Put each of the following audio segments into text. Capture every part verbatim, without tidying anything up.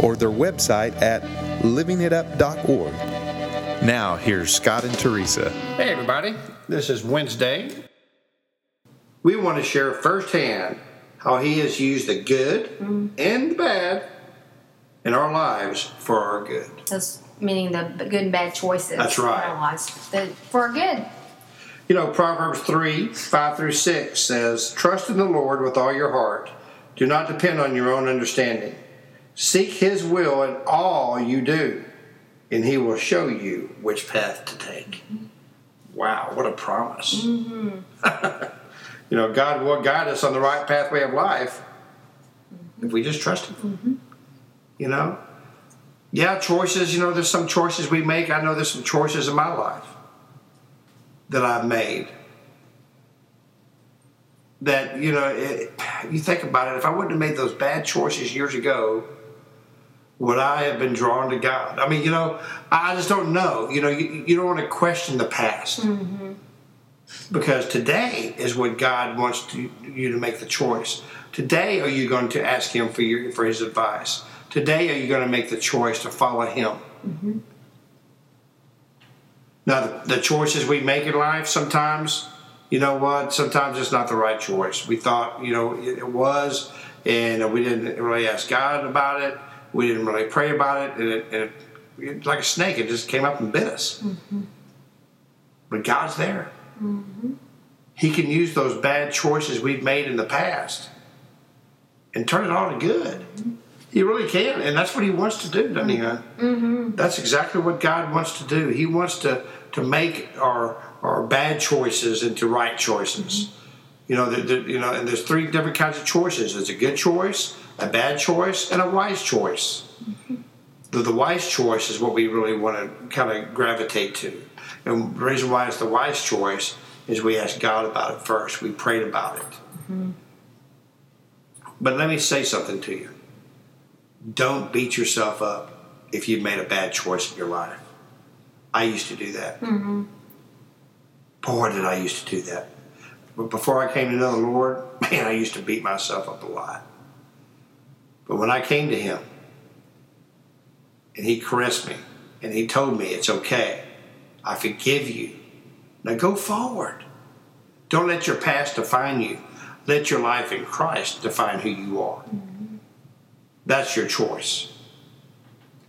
or their website at living it up dot org. Now, here's Scott and Teresa. Hey, everybody. This is Wednesday. We want to share firsthand how He has used the good mm-hmm. and the bad in our lives for our good. That's meaning the good and bad choices. That's right. In our lives for our good. You know, Proverbs three, five through six says, "Trust in the Lord with all your heart. Do not depend on your own understanding. Seek His will in all you do, and He will show you which path to take." Wow, what a promise. Mm-hmm. You know, God will guide us on the right pathway of life if we just trust Him. Mm-hmm. You know? Yeah, choices, you know, there's some choices we make. I know there's some choices in my life that I've made that, you know, it, you think about it, if I wouldn't have made those bad choices years ago, would I have been drawn to God? I mean, you know, I just don't know. You know, you, you don't want to question the past. Mm-hmm. Because today is what God wants to, you to make the choice. Today are you going to ask Him for your for His advice. Today are you going to make the choice to follow Him. Mm-hmm. Now, the, the choices we make in life sometimes, you know what, sometimes it's not the right choice. We thought, you know, it, it was, and we didn't really ask God about it. We didn't really pray about it, and it, and it, it like a snake, it just came up and bit us. Mm-hmm. But God's there. Mm-hmm. He can use those bad choices we've made in the past and turn it all to good. Mm-hmm. He really can, and that's what He wants to do, doesn't He, huh? Mm-hmm. That's exactly what God wants to do. He wants to, to make our our bad choices into right choices. Mm-hmm. You know, the, the, you know, and there's three different kinds of choices. There's a good choice, a bad choice, and a wise choice. Mm-hmm. The, the wise choice is what we really want to kind of gravitate to. And the reason why it's the wise choice is we asked God about it first. We prayed about it. Mm-hmm. But let me say something to you. Don't beat yourself up if you've made a bad choice in your life. I used to do that. Mm-hmm. Boy, did I used to do that. But before I came to know the Lord, man, I used to beat myself up a lot. But when I came to Him, and He caressed me, and He told me, "It's okay. I forgive you. Now go forward. Don't let your past define you. Let your life in Christ define who you are." Mm-hmm. That's your choice.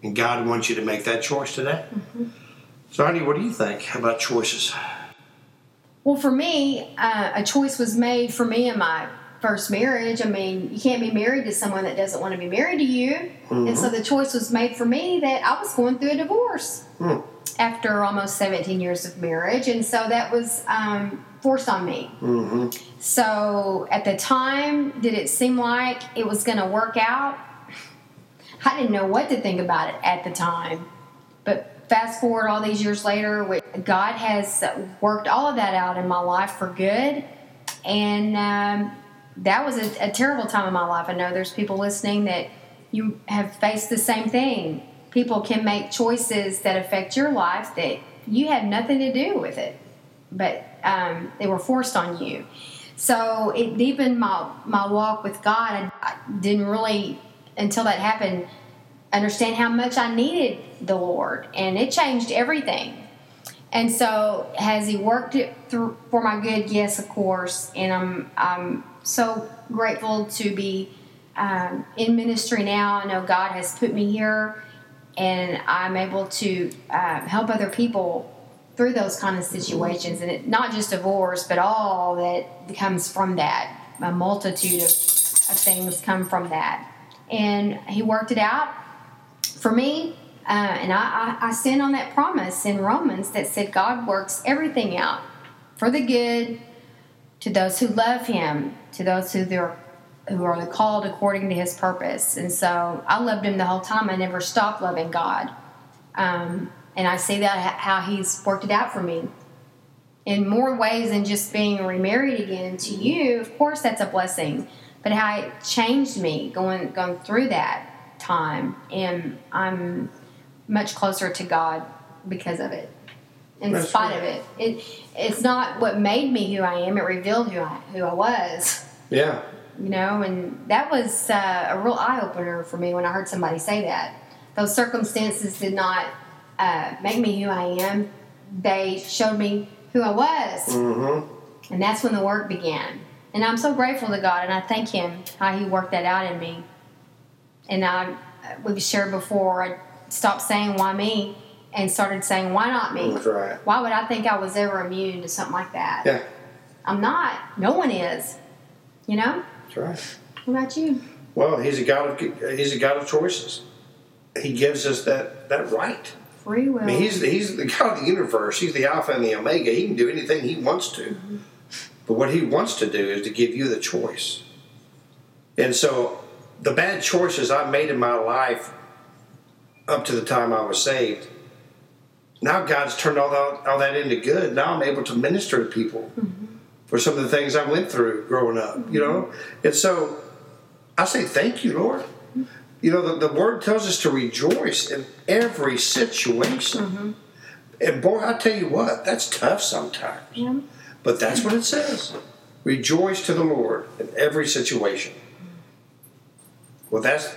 And God wants you to make that choice today. Mm-hmm. So, honey, what do you think about choices? Well, for me, uh, a choice was made for me in my first marriage. I mean, you can't be married to someone that doesn't want to be married to you. Mm-hmm. And so the choice was made for me that I was going through a divorce. Mm. After almost seventeen years of marriage, and so that was um, forced on me. Mm-hmm. So at the time, did it seem like it was going to work out? I didn't know what to think about it at the time. But fast forward all these years later, God has worked all of that out in my life for good. And um, that was a, a terrible time in my life. I know there's people listening that you have faced the same thing. People can make choices that affect your life that you had nothing to do with it, but um, they were forced on you. So it deepened my, my walk with God. I didn't really, until that happened, understand how much I needed the Lord, and it changed everything. And so has He worked it through for my good? Yes, of course, and I'm, I'm so grateful to be um, in ministry now. I know God has put me here, and I'm able to uh, help other people through those kind of situations. And it, not just divorce, but all that comes from that. A multitude of, of things come from that. And He worked it out for me. Uh, and I, I, I stand on that promise in Romans that said God works everything out for the good to those who love Him, to those who they're who are called according to His purpose. And so I loved Him the whole time. I never stopped loving God. Um, and I see that how he's worked it out for me in more ways than just being remarried again to you. Of course, that's a blessing. But how it changed me going going through that time. And I'm much closer to God because of it. In that's spite right. of it. it. It's not what made me who I am. It revealed who I, who I was. Yeah. You know, and that was uh, a real eye-opener for me when I heard somebody say that. Those circumstances did not uh, make me who I am. They showed me who I was. Mm-hmm. And that's when the work began. And I'm so grateful to God, and I thank Him how He worked that out in me. And I, we've shared before, I stopped saying, why me? And started saying, why not me? That's right. Why would I think I was ever immune to something like that? Yeah. I'm not. No one is. You know? That's right. What about you? Well, he's a God of he's a God of choices. He gives us that, that right. Free will. I mean, he's, he's the God of the universe. He's the Alpha and the Omega. He can do anything he wants to. Mm-hmm. But what he wants to do is to give you the choice. And so the bad choices I made in my life up to the time I was saved, now God's turned all that, all that into good. Now I'm able to minister to people mm-hmm. for some of the things I went through growing up, mm-hmm. you know. And so I say thank you, Lord. Mm-hmm. You know, the, the Word tells us to rejoice in every situation. Mm-hmm. And boy, I tell you what, that's tough sometimes. Yeah. But that's what it says. Rejoice to the Lord in every situation. Well, that's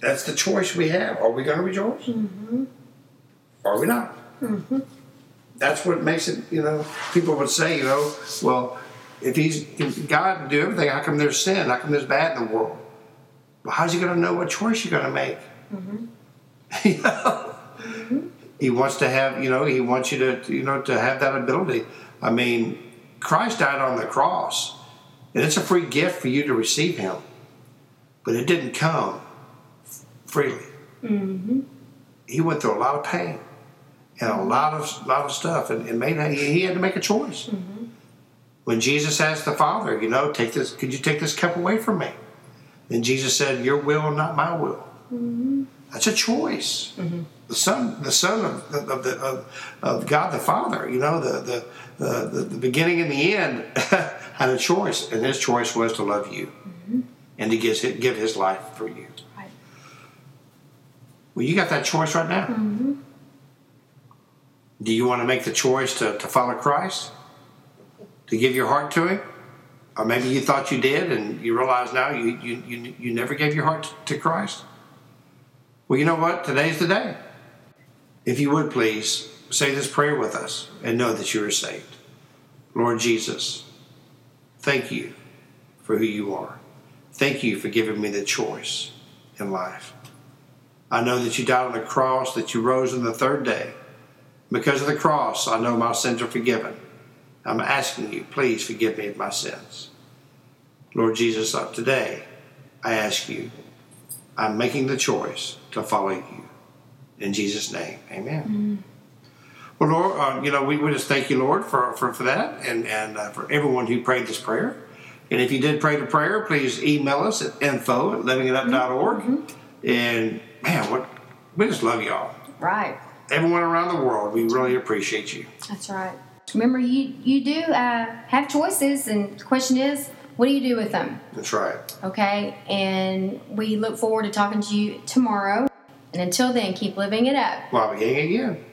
that's the choice we have. Are we going to rejoice? Mm-hmm. Are we not? Mm-hmm. That's what makes it, you know, people would say, you know, well, if he's if God can do everything, how come there's sin? How come there's bad in the world? Well, how's he going to know what choice you're going to make? Mm-hmm. You know? Mm-hmm. He wants to have, you know, he wants you to, you know, to have that ability. I mean, Christ died on the cross, and it's a free gift for you to receive him. But it didn't come freely. Mm-hmm. He went through a lot of pain and a lot of lot of stuff, and, and made he had to make a choice. Mm-hmm. When Jesus asked the Father, you know, take this, could you take this cup away from me? Then Jesus said, "Your will, not my will." Mm-hmm. That's a choice. Mm-hmm. The Son, the Son of the, of, the, of, of God the Father, you know, the the the, the beginning and the end, had a choice, and his choice was to love you mm-hmm. and to give his, give his life for you. Right. Well, you got that choice right now. Mm-hmm. Do you want to make the choice to, to follow Christ, to give your heart to him? Or maybe you thought you did, and you realize now you you you, you never gave your heart to Christ. Well, you know what? Today's the day. If you would, please say this prayer with us and know that you are saved. Lord Jesus, thank you for who you are. Thank you for giving me the choice in life. I know that you died on the cross, that you rose on the third day. Because of the cross, I know my sins are forgiven. I'm asking you, please forgive me of my sins. Lord Jesus, today I ask you, I'm making the choice to follow you. In Jesus' name, amen. Mm-hmm. Well, Lord, uh, you know, we, we just thank you, Lord, for, for, for that and, and uh, for everyone who prayed this prayer. And if you did pray the prayer, please email us at info at living it up dot org. Mm-hmm. And, man, what we just love y'all. Right. Everyone around the world, we really appreciate you. That's right. Remember, you, you do uh, have choices, and the question is, what do you do with them? That's right. Okay, and we look forward to talking to you tomorrow. And until then, keep living it up. Well, I'm again.